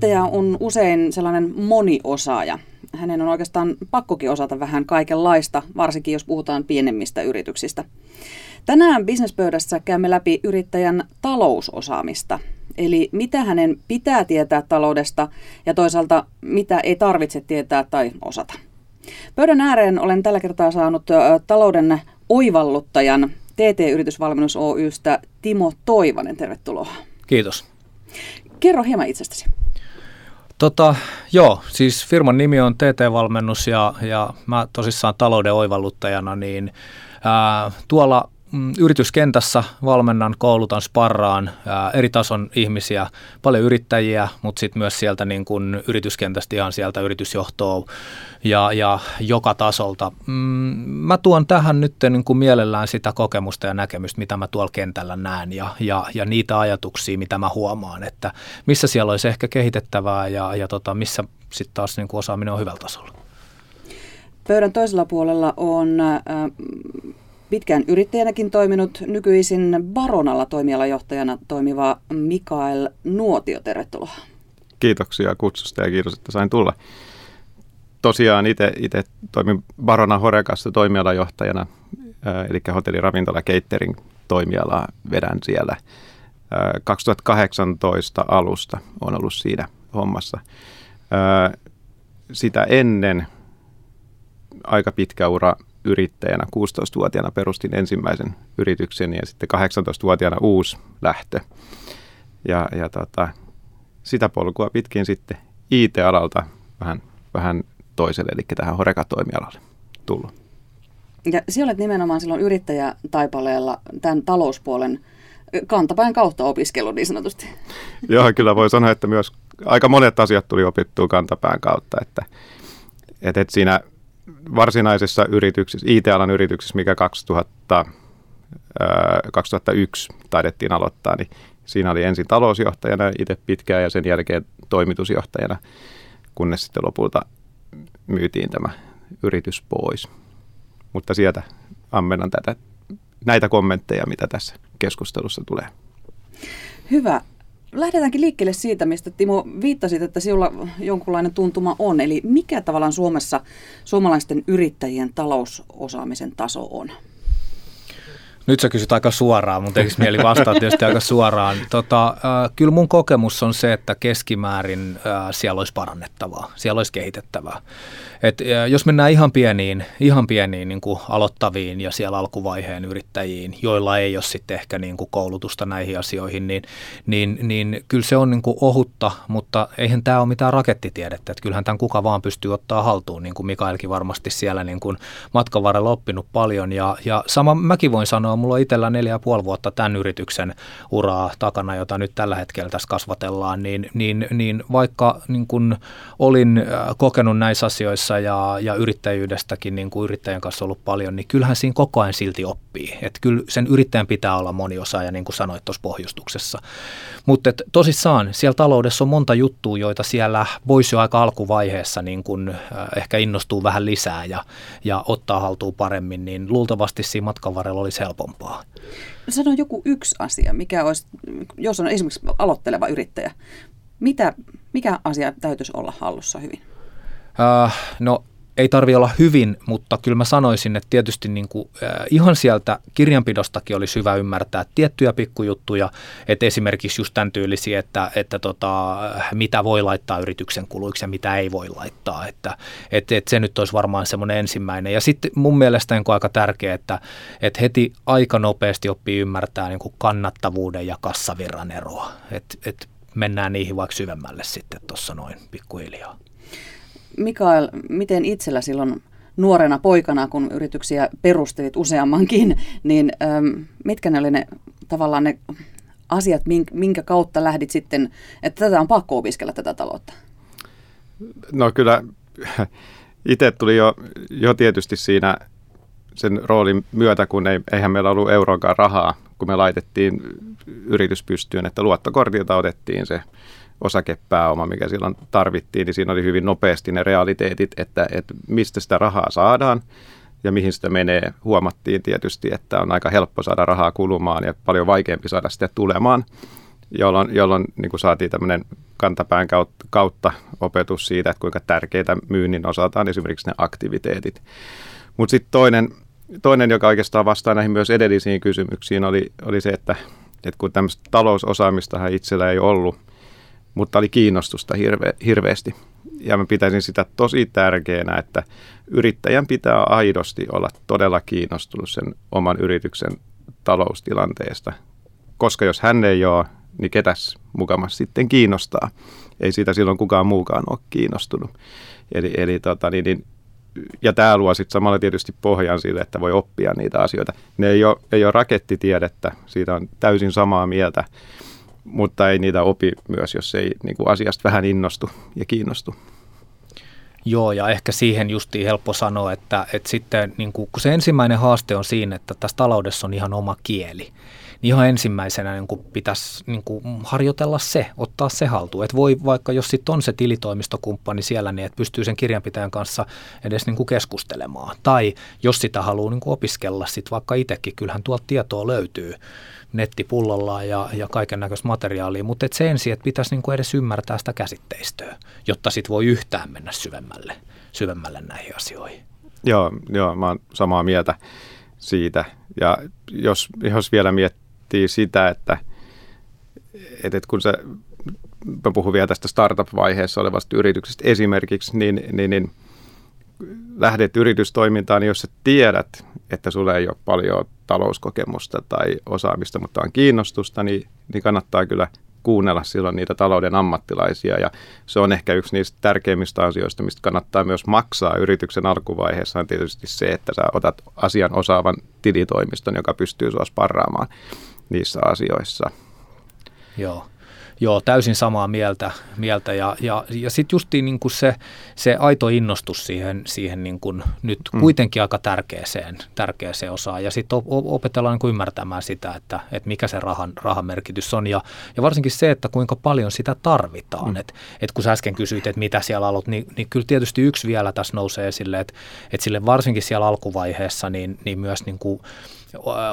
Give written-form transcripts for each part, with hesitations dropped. Yrittäjä on usein sellainen moniosaaja. Hänen on oikeastaan pakkokin osata vähän kaikenlaista, varsinkin jos puhutaan pienemmistä yrityksistä. Tänään Bisnespöydässä käymme läpi yrittäjän talousosaamista. Eli mitä hänen pitää tietää taloudesta ja toisaalta mitä ei tarvitse tietää tai osata. Pöydän ääreen olen tällä kertaa saanut talouden oivalluttajan TT Yritysvalmennus Oy:stä Timo Toivanen. Tervetuloa. Kiitos. Kerro hieman itsestäsi. Siis firman nimi on TT-valmennus ja mä tosissaan talouden oivalluttajana, niin tuolla yrityskentässä valmennan, koulutan, sparraan eri tason ihmisiä, paljon yrittäjiä, mutta sitten myös sieltä niin kun yrityskentästä ihan sieltä yritysjohtoa ja joka tasolta. Mä tuon tähän nyt niin kun mielellään sitä kokemusta ja näkemystä, mitä mä tuolla kentällä näen ja niitä ajatuksia, mitä mä huomaan, että missä siellä olisi ehkä kehitettävää ja missä sitten taas niin kun osaaminen on hyvällä tasolla. Pöydän toisella puolella on... Pitkään yrittäjänäkin toiminut, nykyisin Baronalla toimialajohtajana toimiva Mikael Nuotio. Tervetuloa. Kiitoksia kutsusta ja kiitos, että sain tulla. Tosiaan itse toimin Baronan Horecassa toimialajohtajana, eli hotelli-, ravintola-, catering toimialaa vedän siellä. 2018 alusta olen ollut siinä hommassa. Sitä ennen aika pitkä ura yrittäjänä. 16-vuotiaana perustin ensimmäisen yrityksen ja sitten 18-vuotiaana uusi lähtö. Ja sitä polkua pitkin sitten IT-alalta vähän toiselle, eli tähän Horeca-toimialalle tullut. Ja sinä olet nimenomaan silloin yrittäjätaipaleella tämän talouspuolen kantapäin kautta opiskellut niin sanotusti. Joo, kyllä voi sanoa, että myös aika monet asiat tuli opittua kantapään kautta, että siinä varsinaisessa yrityksessä, IT-alan yrityksessä, mikä 2001 taidettiin aloittaa, niin siinä oli ensin talousjohtajana itse pitkään ja sen jälkeen toimitusjohtajana, kunnes sitten lopulta myytiin tämä yritys pois. Mutta sieltä ammennan näitä kommentteja, mitä tässä keskustelussa tulee. Hyvä. Lähdetäänkin liikkeelle siitä, mistä Timo viittasit, että sinulla jonkunlainen tuntuma on. Eli mikä tavallaan Suomessa suomalaisten yrittäjien talousosaamisen taso on? Nyt sä kysyt aika suoraan, mun tekisi mieli vastaa tietysti aika suoraan. Kyllä mun kokemus on se, että keskimäärin siellä olisi parannettavaa, siellä olisi kehitettävää. Jos mennään ihan pieniin niin kuin aloittaviin ja siellä alkuvaiheen yrittäjiin, joilla ei ole sitten ehkä niin kuin koulutusta näihin asioihin, niin kyllä se on niin kuin ohutta, mutta eihän tämä ole mitään rakettitiedettä. Että kyllähän tämän kuka vaan pystyy ottaa haltuun, niin kuin Mikaelkin varmasti siellä niin kuin matkan varrella oppinut paljon. Ja sama mäkin voin sanoa, mulla on itsellä 4,5 vuotta tämän yrityksen uraa takana, jota nyt tällä hetkellä tässä kasvatellaan, niin vaikka niin kun olin kokenut näissä asioissa ja yrittäjyydestäkin niin kun yrittäjän kanssa ollut paljon, niin kyllähän siinä koko ajan silti oppii. Että kyllä sen yrittäjän pitää olla moniosaaja, niin kuin sanoit tuossa pohjustuksessa. Mutta tosissaan siellä taloudessa on monta juttua, joita siellä voisi jo aika alkuvaiheessa niin kun ehkä innostuu vähän lisää ja ottaa haltuun paremmin, niin luultavasti siinä matkan varrella olisi helpompaa. Sano joku yksi asia, mikä olisi, jos on esimerkiksi aloitteleva yrittäjä, mikä asia täytyisi olla hallussa hyvin? Ei tarvitse olla hyvin, mutta kyllä mä sanoisin, että tietysti niin kuin, ihan sieltä kirjanpidostakin olisi hyvä ymmärtää tiettyjä pikkujuttuja, että esimerkiksi just tämän tyylisiä, että mitä voi laittaa yrityksen kuluiksi ja mitä ei voi laittaa, että se nyt olisi varmaan semmoinen ensimmäinen. Ja sitten mun mielestä on aika tärkeää, että heti aika nopeasti oppii ymmärtää niin kuin kannattavuuden ja kassavirran eroa, että mennään niihin vaikka syvemmälle sitten tuossa noin pikkuhiljaa. Mikael, miten itsellä silloin nuorena poikana, kun yrityksiä perustelit useammankin, niin mitkä ne oli ne tavallaan ne asiat, minkä kautta lähdit sitten, että tätä on pakko opiskella tätä taloutta? No kyllä itse tuli jo tietysti siinä sen roolin myötä, kun eihän meillä ollut euroakaan rahaa, kun me laitettiin yritys pystyyn, että luottokortilta otettiin se osakepääoma, mikä silloin tarvittiin, niin siinä oli hyvin nopeasti ne realiteetit, että mistä sitä rahaa saadaan ja mihin sitä menee. Huomattiin tietysti, että on aika helppo saada rahaa kulumaan ja paljon vaikeampi saada sitä tulemaan, jolloin niin kuin saatiin tämmöinen kantapään kautta opetus siitä, että kuinka tärkeitä myynnin osaltaan esimerkiksi ne aktiviteetit. Mutta sitten toinen, joka oikeastaan vastaa näihin myös edellisiin kysymyksiin, oli se, että kun tämmöistä talousosaamistahan itsellä ei ollut, mutta oli kiinnostusta hirveästi. Ja mä pitäisin sitä tosi tärkeänä, että yrittäjän pitää aidosti olla todella kiinnostunut sen oman yrityksen taloustilanteesta. Koska jos hän ei ole, niin ketäs mukamas sitten kiinnostaa. Ei siitä silloin kukaan muukaan ole kiinnostunut. Ja tämä luo sitten samalla tietysti pohjan sille, että voi oppia niitä asioita. Ne ei ole rakettitiedettä, siitä on täysin samaa mieltä, mutta ei niitä opi myös, jos ei niin kuin asiasta vähän innostu ja kiinnostu. Joo, ja ehkä siihen justiin helppo sanoa, että sitten niin kun se ensimmäinen haaste on siinä, että tässä taloudessa on ihan oma kieli. Ihan ensimmäisenä niin pitäisi niin harjoitella se, ottaa se haltuun. Että voi vaikka, jos sitten on se tilitoimistokumppani siellä, niin että pystyy sen kirjanpitäjän kanssa edes niin keskustelemaan. Tai jos sitä haluaa niin opiskella sitten vaikka itsekin, kyllähän tuolta tietoa löytyy nettipullollaan ja kaiken näköistä materiaalia. Mutta sen sijaan, että pitäisi niin edes ymmärtää sitä käsitteistöä, jotta sitten voi yhtään mennä syvemmälle näihin asioihin. Joo, mä oon samaa mieltä siitä. Ja jos vielä miettii sitä, että kun mä puhun vielä tästä startup-vaiheessa olevasta yrityksestä esimerkiksi, niin lähdet yritystoimintaan, niin jos sä tiedät, että sulla ei ole paljon talouskokemusta tai osaamista, mutta on kiinnostusta, niin kannattaa kyllä kuunnella silloin niitä talouden ammattilaisia, ja se on ehkä yksi niistä tärkeimmistä asioista, mistä kannattaa myös maksaa yrityksen alkuvaiheessa, on tietysti se, että sä otat asian osaavan tilitoimiston, joka pystyy sua sparraamaan niissä asioissa. Joo, täysin samaa mieltä ja sitten justiin niin kuin se aito innostus siihen niin kuin nyt kuitenkin aika tärkeäseen osaan, ja sitten opetellaan niin kuin ymmärtämään sitä, että mikä se rahan merkitys on ja varsinkin se, että kuinka paljon sitä tarvitaan. Et kun sä äsken kysyit, että mitä siellä aloit, niin kyllä tietysti yksi vielä tässä nousee esille, että sille varsinkin siellä alkuvaiheessa niin myös niin kuin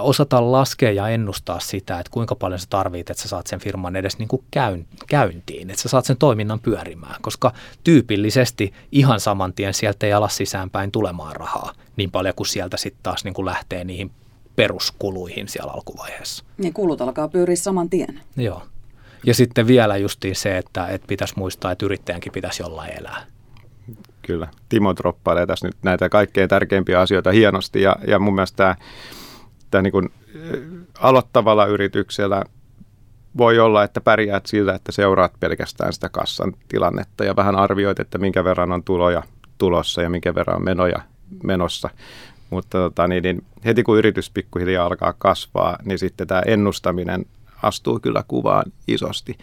osata laskea ja ennustaa sitä, että kuinka paljon sä tarvitset, että sä saat sen firman edes niin kuin käyntiin, että sä saat sen toiminnan pyörimään, koska tyypillisesti ihan saman tien sieltä ei ala sisäänpäin tulemaan rahaa niin paljon kuin sieltä sitten taas niin kuin lähtee niihin peruskuluihin siellä alkuvaiheessa. Niin kulut alkaa pyöriä saman tien. Joo. Ja sitten vielä justiin se, että pitäisi muistaa, että yrittäjänkin pitäisi jollain elää. Kyllä. Timo droppailee tässä nyt näitä kaikkein tärkeimpiä asioita hienosti ja mun mielestä tämä niin kuin aloittavalla yrityksellä voi olla, että pärjäät sillä, että seuraat pelkästään sitä kassan tilannetta ja vähän arvioit, että minkä verran on tuloja tulossa ja minkä verran on menoja menossa. Mutta heti kun yritys pikkuhiljaa alkaa kasvaa, niin sitten tämä ennustaminen astuu kyllä kuvaan isosti.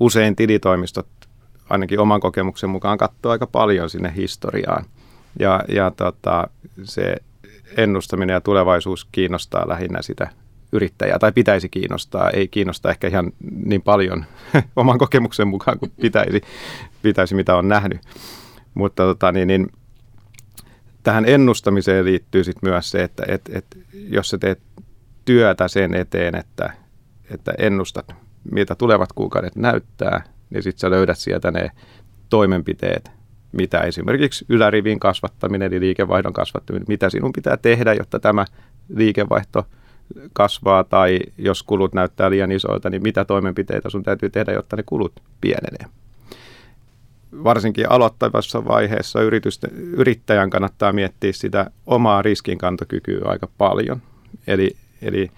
Usein tilitoimistot ainakin oman kokemuksen mukaan katsoo aika paljon sinne historiaan ja se ennustaminen ja tulevaisuus kiinnostaa lähinnä sitä yrittäjää, tai pitäisi kiinnostaa, ei kiinnosta ehkä ihan niin paljon oman kokemuksen mukaan kuin pitäisi mitä on nähnyt. Mutta tähän ennustamiseen liittyy sit myös se, että jos sä teet työtä sen eteen, että ennustat, mitä tulevat kuukaudet näyttää, niin sitten sä löydät sieltä ne toimenpiteet, mitä esimerkiksi ylärivin kasvattaminen eli liikevaihdon kasvattaminen, mitä sinun pitää tehdä, jotta tämä liikevaihto kasvaa, tai jos kulut näyttää liian isoilta, niin mitä toimenpiteitä sun täytyy tehdä, jotta ne kulut pienenee. Varsinkin aloittavassa vaiheessa yrittäjän kannattaa miettiä sitä omaa riskinkantokykyä aika paljon. Eli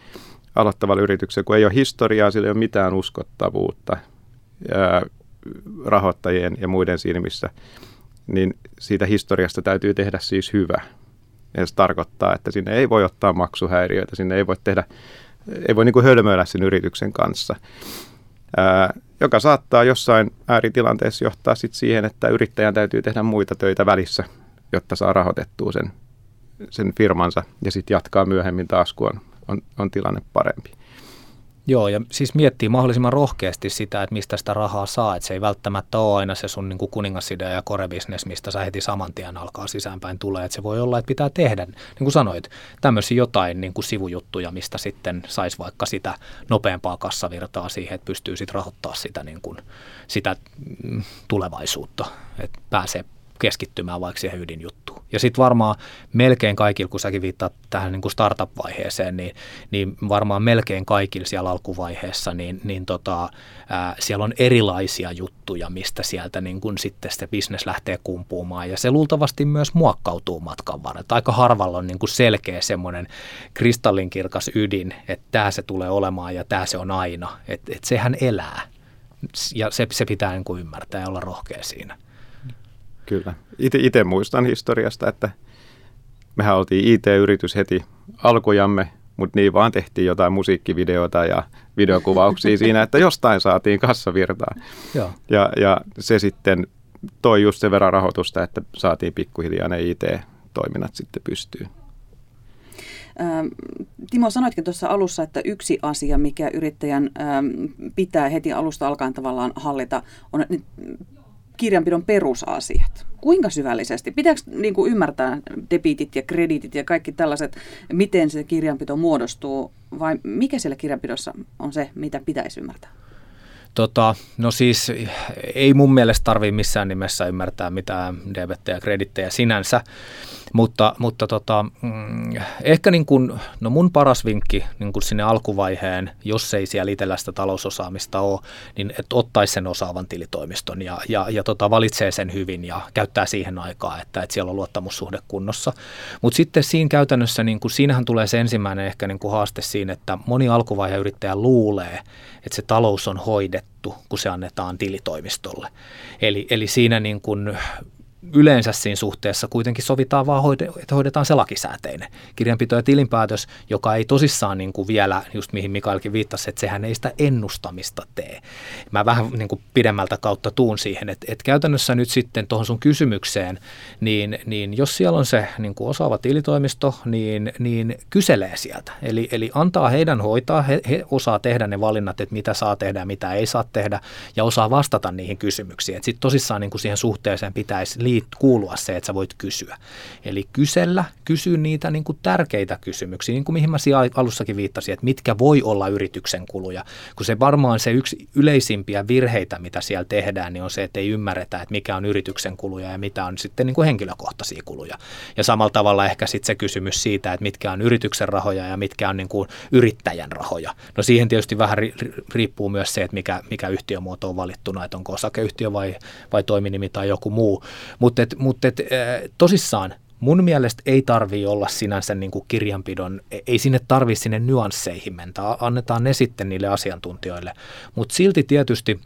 aloittavalla yrityksellä, kun ei ole historiaa, sillä ei ole mitään uskottavuutta rahoittajien ja muiden silmissä, niin siitä historiasta täytyy tehdä siis hyvä. Ja se tarkoittaa, että sinne ei voi ottaa maksuhäiriöitä, sinne ei voi niin kuin hölmöillä sen yrityksen kanssa, joka saattaa jossain ääritilanteessa johtaa sit siihen, että yrittäjän täytyy tehdä muita töitä välissä, jotta saa rahoitettua sen firmansa ja sitten jatkaa myöhemmin taas, kun on tilanne parempi. Joo, ja siis miettii mahdollisimman rohkeasti sitä, että mistä sitä rahaa saa, että se ei välttämättä ole aina se sun niin kuin kuningasidea ja korebisnes, mistä sä heti saman tien alkaa sisäänpäin tulee, että se voi olla, että pitää tehdä, niin kuin sanoit, tämmöisiä jotain niin kuin sivujuttuja, mistä sitten saisi vaikka sitä nopeampaa kassavirtaa siihen, että pystyy sitten rahoittamaan sitä, niin kuin, sitä tulevaisuutta, että pääsee keskittymään vaikka siihen ydinjuttuun. Ja sitten varmaan melkein kaikilla, kun säkin viittaat tähän niin kuin startup-vaiheeseen, niin varmaan melkein kaikilla siellä alkuvaiheessa, siellä on erilaisia juttuja, mistä sieltä niin kuin sitten se business lähtee kumpuumaan. Ja se luultavasti myös muokkautuu matkan varrella. Aika harvalla on niin kuin selkeä semmoinen kristallinkirkas ydin, että tämä se tulee olemaan ja tämä se on aina. Että sehän elää. Ja se pitää niin kuin ymmärtää ja olla rohkea siinä. Kyllä. Itse muistan historiasta, että mehän oltiin IT-yritys heti alkujamme, mutta niin vaan tehtiin jotain musiikkivideoita ja videokuvauksia siinä, että jostain saatiin kassavirtaa. Joo. Ja se sitten toi just sen verran rahoitusta, että saatiin pikkuhiljaa ne IT-toiminnat sitten pystyyn. Timo, sanoitkin tuossa alussa, että yksi asia, mikä yrittäjän pitää heti alusta alkaen tavallaan hallita, on nyt kirjanpidon perusasiat. Kuinka syvällisesti? Pitääkö niin kuin ymmärtää debiitit ja krediitit ja kaikki tällaiset, miten se kirjanpito muodostuu, vai mikä siellä kirjanpidossa on se, mitä pitäisi ymmärtää? No siis ei mun mielestä tarvitse missään nimessä ymmärtää mitään debettejä ja kredittejä sinänsä, mutta ehkä niin kuin, no mun paras vinkki niin kuin sinne alkuvaiheen, jos ei siellä itsellä sitä talousosaamista ole, niin että ottaisi sen osaavan tilitoimiston ja valitsee sen hyvin ja käyttää siihen aikaa, että siellä on luottamussuhde kunnossa. Mutta sitten siinä käytännössä, niin kuin, siinähän tulee se ensimmäinen ehkä niin kuin haaste siinä, että moni alkuvaiheen yrittäjä luulee, että se talous on hoidettu, kun se annetaan tilitoimistolle. Eli siinä niin kuin yleensä siinä suhteessa kuitenkin sovitaan vaan, että hoidetaan se lakisääteinen kirjanpito ja tilinpäätös, joka ei tosissaan niin kuin vielä, just mihin Mikaelkin viittasi, että sehän ei sitä ennustamista tee. Mä vähän niin kuin pidemmältä kautta tuun siihen, että käytännössä nyt sitten tuohon sun kysymykseen, niin jos siellä on se niin kuin osaava tilitoimisto, niin kyselee sieltä. Eli antaa heidän hoitaa, he osaa tehdä ne valinnat, että mitä saa tehdä ja mitä ei saa tehdä, ja osaa vastata niihin kysymyksiin. Että sitten tosissaan niin kuin siihen suhteeseen pitäisi kuulua se, että sä voit kysyä. Eli kysy niitä niin kuin tärkeitä kysymyksiä, niin kuin mihin mä alussakin viittasin, että mitkä voi olla yrityksen kuluja, kun se varmaan se yksi yleisimpiä virheitä, mitä siellä tehdään, niin on se, että ei ymmärretä, että mikä on yrityksen kuluja ja mitä on sitten niin kuin henkilökohtaisia kuluja. Ja samalla tavalla ehkä sitten se kysymys siitä, että mitkä on yrityksen rahoja ja mitkä on niin kuin yrittäjän rahoja. No siihen tietysti vähän riippuu myös se, että mikä yhtiömuoto on valittuna, että onko osakeyhtiö vai toiminimi tai joku muu. Mutta tosissaan mun mielestä ei tarvitse olla sinänsä niin kuin kirjanpidon, ei sinne nyansseihin mennä, annetaan ne sitten niille asiantuntijoille, mutta silti tietysti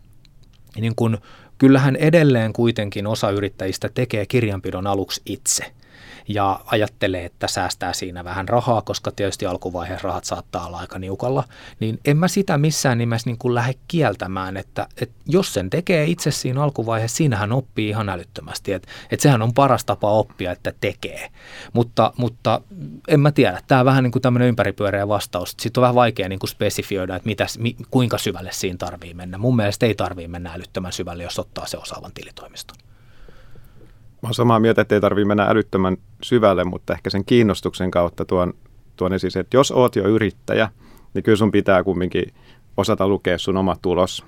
niin kuin, kyllähän edelleen kuitenkin osa yrittäjistä tekee kirjanpidon aluksi itse. Ja ajattelee, että säästää siinä vähän rahaa, koska tietysti alkuvaiheessa rahat saattaa olla aika niukalla, niin en mä sitä missään nimessä niin kuin lähde kieltämään, että jos sen tekee itse siinä alkuvaiheessa, siinähän oppii ihan älyttömästi, että sehän on paras tapa oppia, että tekee. Mutta en mä tiedä, tämä on vähän niin kuin tämmöinen ympäripyöreä vastaus, sitten on vähän vaikea niin kuin spesifioida, että kuinka syvälle siinä tarvii mennä. Mun mielestä ei tarvii mennä älyttömän syvälle, jos ottaa se osaavan tilitoimiston. Mä oon samaa mieltä, että ei tarvitse mennä älyttömän syvälle, mutta ehkä sen kiinnostuksen kautta tuon esiin, että jos oot jo yrittäjä, niin kyllä sun pitää kumminkin osata lukea sun oma tulos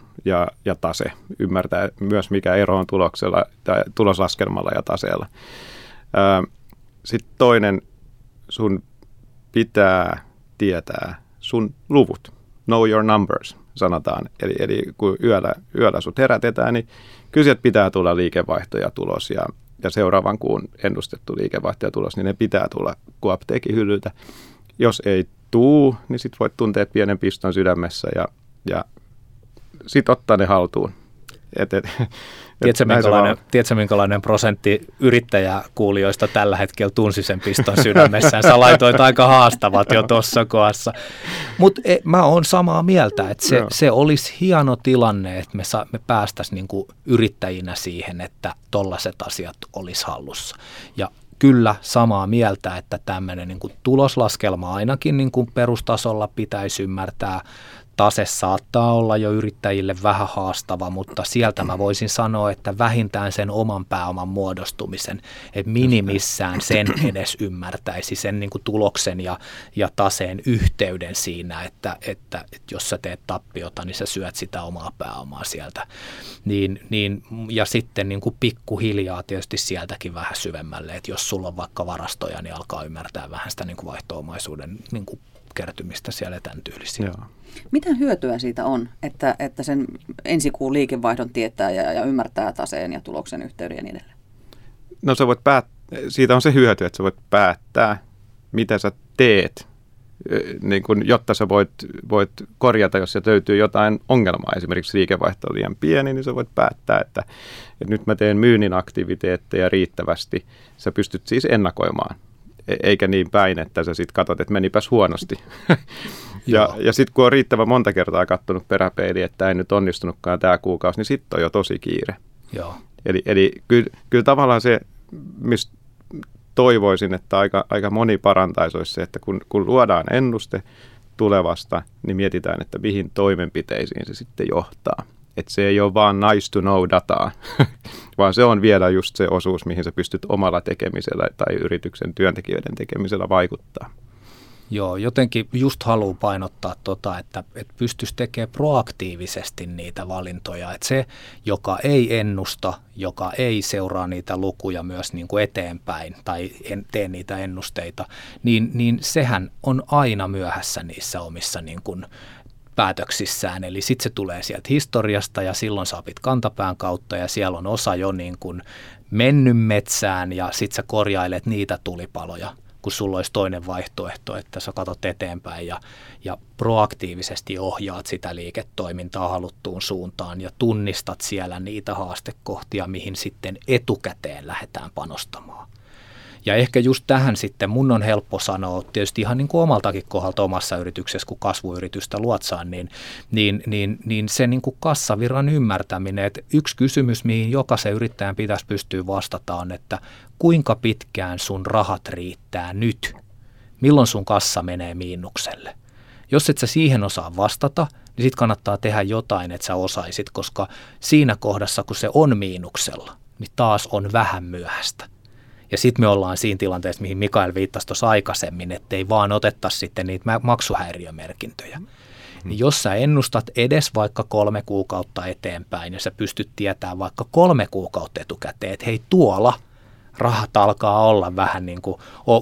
ja tase. Ymmärtää myös, mikä ero on tuloksella, tai tuloslaskelmalla ja taseella. Sitten toinen, sun pitää tietää sun luvut. Know your numbers, sanotaan. Eli kun yöllä sut herätetään, niin kyllä sieltä pitää tulla liikevaihto ja tulos ja seuraavan kuun ennustettu liikevaihto ja tulos, niin ne pitää tulla kuin apteekin hyllyltä. Jos ei tuu, niin sitten voit tuntea pienen piston sydämessä ja sitten ottaa ne haltuun. Tiedätkö, minkälainen prosentti yrittäjäkuulijoista tällä hetkellä tunsi sen piston sydämessään? Sä laitoit aika haastavat jo tuossa kohdassa. Mutta mä oon samaa mieltä, että se olisi hieno tilanne, että me päästäisiin niinku yrittäjinä siihen, että tollaiset asiat olisi hallussa. Ja kyllä samaa mieltä, että tämmöinen niinku tuloslaskelma ainakin niinku perustasolla pitäisi ymmärtää. tase saattaa olla jo yrittäjille vähän haastava, mutta sieltä mä voisin sanoa, että vähintään sen oman pääoman muodostumisen, että minimissään sen edes ymmärtäisi sen niin kuin tuloksen ja taseen yhteyden siinä, että jos sä teet tappiota, niin sä syöt sitä omaa pääomaa sieltä. Niin, ja sitten niin kuin pikkuhiljaa tietysti sieltäkin vähän syvemmälle, että jos sulla on vaikka varastoja, niin alkaa ymmärtää vähän sitä niin kuin vaihto-omaisuuden niin kuin kertymistä siellä tämän tyylisiä. Joo. Mitä hyötyä siitä on, että sen ensi kuun liikevaihdon tietää ja ymmärtää taseen ja tuloksen yhteyden ja niin edelleen? No sä voit siitä on se hyöty, että sä voit päättää, mitä sä teet, niin kun, jotta sä voit korjata, jos se löytyy jotain ongelmaa. Esimerkiksi liikevaihto on liian pieni, niin sä voit päättää, että nyt mä teen myynnin aktiviteetteja riittävästi. Sä pystyt siis ennakoimaan. Eikä niin päin, että sä sitten katsot, että menipäs huonosti. ja sitten kun on riittävän monta kertaa katsonut peräpeiliin, että ei nyt onnistunutkaan tämä kuukausi, niin sitten on jo tosi kiire. Joo. Eli kyllä tavallaan se, mistä toivoisin, että aika moni parantaisi, olisi se, että kun luodaan ennuste tulevasta, niin mietitään, että mihin toimenpiteisiin se sitten johtaa. Että se ei ole vaan nice to know dataa, vaan se on vielä just se osuus, mihin sä pystyt omalla tekemisellä tai yrityksen työntekijöiden tekemisellä vaikuttaa. Joo, jotenkin just haluaa painottaa että pystyisi tekemään proaktiivisesti niitä valintoja. Että se, joka ei ennusta, joka ei seuraa niitä lukuja myös niin kuin eteenpäin tai tee niitä ennusteita, niin sehän on aina myöhässä niissä omissa niin kuin päätöksissään. Eli sitten se tulee sieltä historiasta ja silloin saapit kantapään kautta ja siellä on osa jo niin kuin mennyt metsään ja sitten sä korjailet niitä tulipaloja, kun sulla olisi toinen vaihtoehto, että sä katot eteenpäin ja proaktiivisesti ohjaat sitä liiketoimintaa haluttuun suuntaan ja tunnistat siellä niitä haastekohtia, mihin sitten etukäteen lähdetään panostamaan. Ja ehkä just tähän sitten mun on helppo sanoa, tietysti ihan niin kuin omaltakin kohdalta omassa yrityksessä, kun kasvuyritystä luotsaan, niin se niin kuin kassavirran ymmärtäminen, että yksi kysymys, mihin jokaisen yrittäjän pitäisi pystyä vastata on, että kuinka pitkään sun rahat riittää nyt? Milloin sun kassa menee miinukselle? Jos et sä siihen osaa vastata, niin sit kannattaa tehdä jotain, että sä osaisit, koska siinä kohdassa, kun se on miinuksella, niin taas on vähän myöhäistä. Ja sitten me ollaan siinä tilanteessa, mihin Mikael viittasi tuossa aikaisemmin, ettei vaan otettaisi sitten niitä maksuhäiriömerkintöjä. Niin jos sä ennustat edes vaikka 3 kuukautta eteenpäin ja sä pystyt tietämään vaikka 3 kuukautta etukäteen, että hei tuolla rahat alkaa olla vähän niin kuin,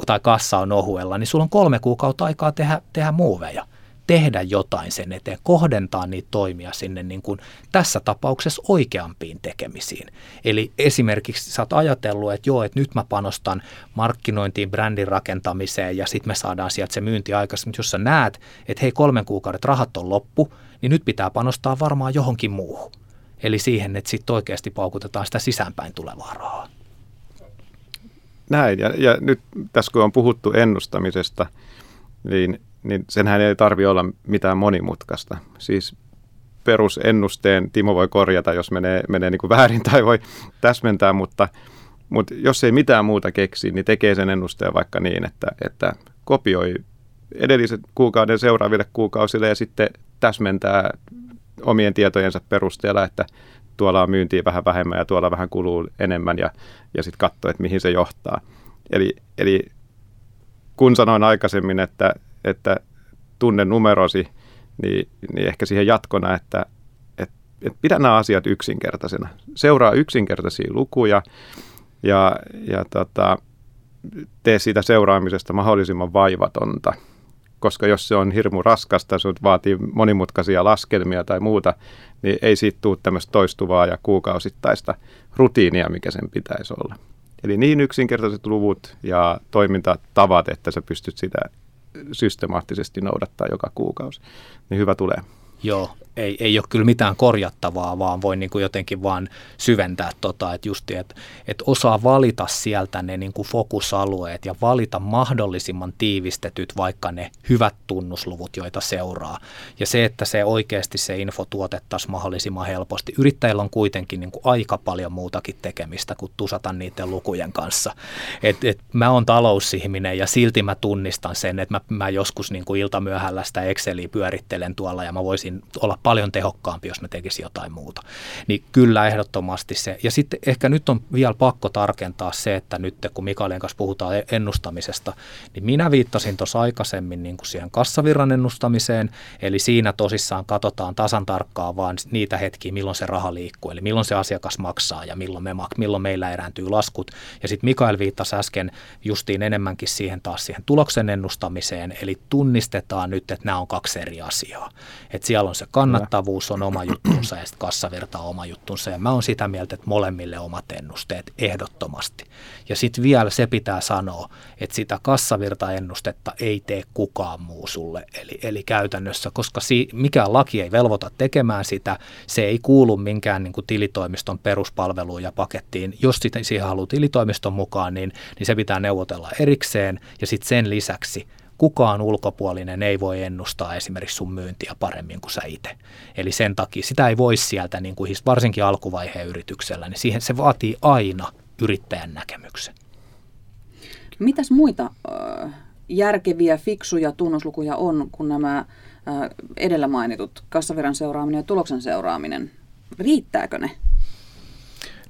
tai kassa on ohuella, niin sulla on 3 kuukautta aikaa tehdä muuveja, tehdä jotain sen eteen, kohdentaa niitä toimia sinne niin kuin tässä tapauksessa oikeampiin tekemisiin. Eli esimerkiksi sä oot ajatellut, että joo, että nyt mä panostan markkinointiin, brändin rakentamiseen ja sitten me saadaan sieltä se myynti aikaisemmin, mutta jos sä näet, että hei 3 kuukauden rahat on loppu, niin nyt pitää panostaa varmaan johonkin muuhun. Eli siihen, että sitten oikeasti paukutetaan sitä sisäänpäin tulevaa rahaa. Näin, ja nyt tässä kun on puhuttu ennustamisesta, niin senhän ei tarvitse olla mitään monimutkaista. Siis perusennusteen Timo voi korjata, jos menee niin kuin väärin tai voi täsmentää, mutta jos ei mitään muuta keksi, niin tekee sen ennusteen vaikka niin, että kopioi edellisen kuukauden seuraaville kuukausille ja sitten täsmentää omien tietojensa perusteella, että tuolla on myyntiä vähän vähemmän ja tuolla vähän kuluu enemmän ja sitten katsoo, että mihin se johtaa. Eli kun sanoin aikaisemmin, että tunne numerosi, niin ehkä siihen jatkona, että pidä nämä asiat yksinkertaisena. Seuraa yksinkertaisia lukuja ja tee siitä seuraamisesta mahdollisimman vaivatonta, koska jos se on hirmu raskasta, se vaatii monimutkaisia laskelmia tai muuta, niin ei siitä tule tämmöistä toistuvaa ja kuukausittaista rutiinia, mikä sen pitäisi olla. Eli niin yksinkertaiset luvut ja toimintatavat, että sä pystyt sitä systemaattisesti noudattaa joka kuukausi, niin hyvä tulee. Joo, ei ole kyllä mitään korjattavaa, vaan voi niin kuin jotenkin vaan syventää että justi, että osaa valita sieltä ne niin kuin fokusalueet ja valita mahdollisimman tiivistetyt vaikka ne hyvät tunnusluvut, joita seuraa. Ja se, että se oikeasti se info tuotettaisiin mahdollisimman helposti. Yrittäjillä on kuitenkin niin kuin aika paljon muutakin tekemistä kuin tusata niiden lukujen kanssa. Et mä oon talousihminen ja silti mä tunnistan sen, että mä joskus niin kuin iltamyöhällä sitä Exceliä pyörittelen tuolla ja mä voisin olla paljon tehokkaampi, jos mä tekisin jotain muuta. Niin kyllä ehdottomasti se. Ja sitten ehkä nyt on vielä pakko tarkentaa se, että nyt kun Mikaelin kanssa puhutaan ennustamisesta, niin minä viittasin tuossa aikaisemmin niin kuin siihen kassavirran ennustamiseen, eli siinä tosissaan katsotaan tasan tarkkaan vaan niitä hetkiä, milloin se raha liikkuu, eli milloin se asiakas maksaa ja milloin meillä erääntyy laskut. Ja sitten Mikael viittasi äsken justiin enemmänkin siihen taas siihen tuloksen ennustamiseen, eli tunnistetaan nyt, että nämä on kaksi eri asiaa. Että siellä on se kannattavuus on oma juttunsa ja sitten kassavirta on oma juttunsa. Ja mä oon sitä mieltä, että molemmille omat ennusteet ehdottomasti. Ja sitten vielä se pitää sanoa, että sitä kassavirtaennustetta ei tee kukaan muu sulle. Eli käytännössä, koska mikään laki ei velvoita tekemään sitä, se ei kuulu minkään niin kuin tilitoimiston peruspalveluun ja pakettiin. Jos siihen haluaa tilitoimiston mukaan, niin se pitää neuvotella erikseen ja sitten sen lisäksi kukaan ulkopuolinen ei voi ennustaa esimerkiksi sun myyntiä paremmin kuin sä itse. Eli sen takia sitä ei voi sieltä, niin kuin varsinkin alkuvaiheen yrityksellä, niin siihen se vaatii aina yrittäjän näkemyksen. Mitäs muita järkeviä, fiksuja tunnuslukuja on, kun nämä edellä mainitut kassaviran seuraaminen ja tuloksen seuraaminen? Riittääkö ne?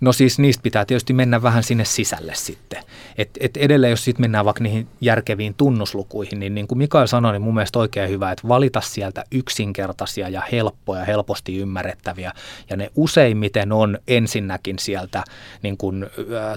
No siis niistä pitää tietysti mennä vähän sinne sisälle sitten. Et edelleen, jos sitten mennään vaikka niihin järkeviin tunnuslukuihin, niin kuin Mikael sanoi, niin mun mielestä oikein hyvä, että valita sieltä yksinkertaisia ja helppoja, helposti ymmärrettäviä. Ja ne useimmiten on ensinnäkin sieltä niin kuin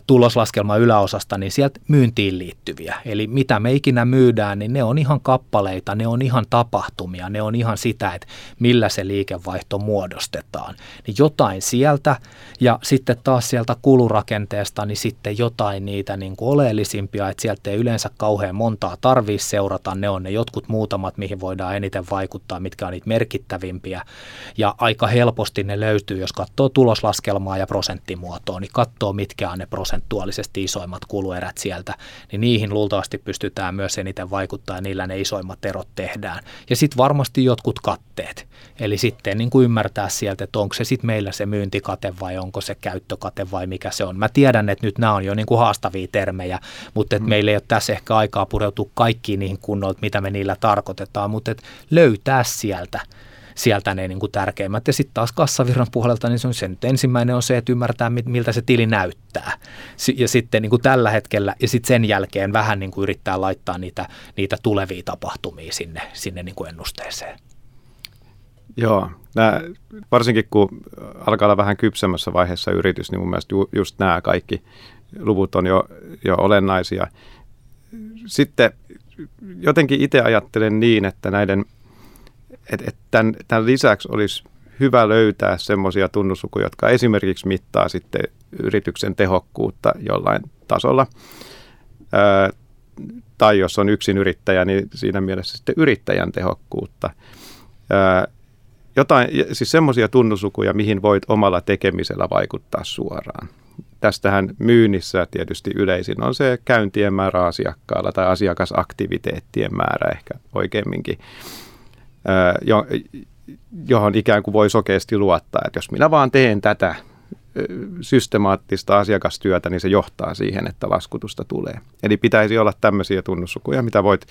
tuloslaskelman yläosasta, niin sieltä myyntiin liittyviä. Eli mitä me ikinä myydään, niin ne on ihan kappaleita, ne on ihan tapahtumia, ne on ihan sitä, että millä se liikevaihto muodostetaan. Niin jotain sieltä ja sitten taas sieltä kulurakenteesta, niin sitten jotain niitä niin kuin oleellisimpia, että sieltä ei yleensä kauhean montaa tarvii seurata, ne on ne jotkut muutamat, mihin voidaan eniten vaikuttaa, mitkä on niitä merkittävimpiä ja aika helposti ne löytyy, jos katsoo tuloslaskelmaa ja prosenttimuotoa, niin katsoo mitkä on ne prosentuaalisesti isoimmat kuluerät sieltä, niin niihin luultavasti pystytään myös eniten vaikuttaa ja niillä ne isoimmat erot tehdään ja sitten varmasti jotkut katteet, eli sitten niin kuin ymmärtää sieltä, että onko se sitten meillä se myyntikate vai onko se käyttökate vai mikä se on. Mä tiedän, että nyt nämä on jo niin kuin haastavia termejä, mutta et meillä ei ole tässä ehkä aikaa pureutua kaikkiin niihin kunnoilta, mitä me niillä tarkoitetaan, mutta et löytää sieltä ne niin kuin tärkeimmät. Ja sitten taas kassavirran puolelta, niin se nyt ensimmäinen on se, että ymmärtää, miltä se tili näyttää. Ja sitten niin kuin tällä hetkellä, ja sitten sen jälkeen vähän niin kuin yrittää laittaa niitä tulevia tapahtumia sinne niin kuin ennusteeseen. Joo, varsinkin kun alkaa olla vähän kypsemmässä vaiheessa yritys, niin mun mielestä just nämä kaikki luvut on jo olennaisia. Sitten jotenkin itse ajattelen niin, että tämän lisäksi olisi hyvä löytää semmoisia tunnuslukuja, jotka esimerkiksi mittaa sitten yrityksen tehokkuutta jollain tasolla. Tai jos on yksin yrittäjä, niin siinä mielessä sitten yrittäjän tehokkuutta. Jotain, siis semmoisia tunnuslukuja, mihin voit omalla tekemisellä vaikuttaa suoraan. Tästähän myynnissä tietysti yleisin on se käyntien määrä asiakkaalla tai asiakasaktiviteettien määrä ehkä oikeamminkin, johon ikään kuin voi sokeasti luottaa, että jos minä vaan teen tätä systemaattista asiakastyötä, niin se johtaa siihen, että laskutusta tulee. Eli pitäisi olla tämmöisiä tunnuslukuja, mitä voit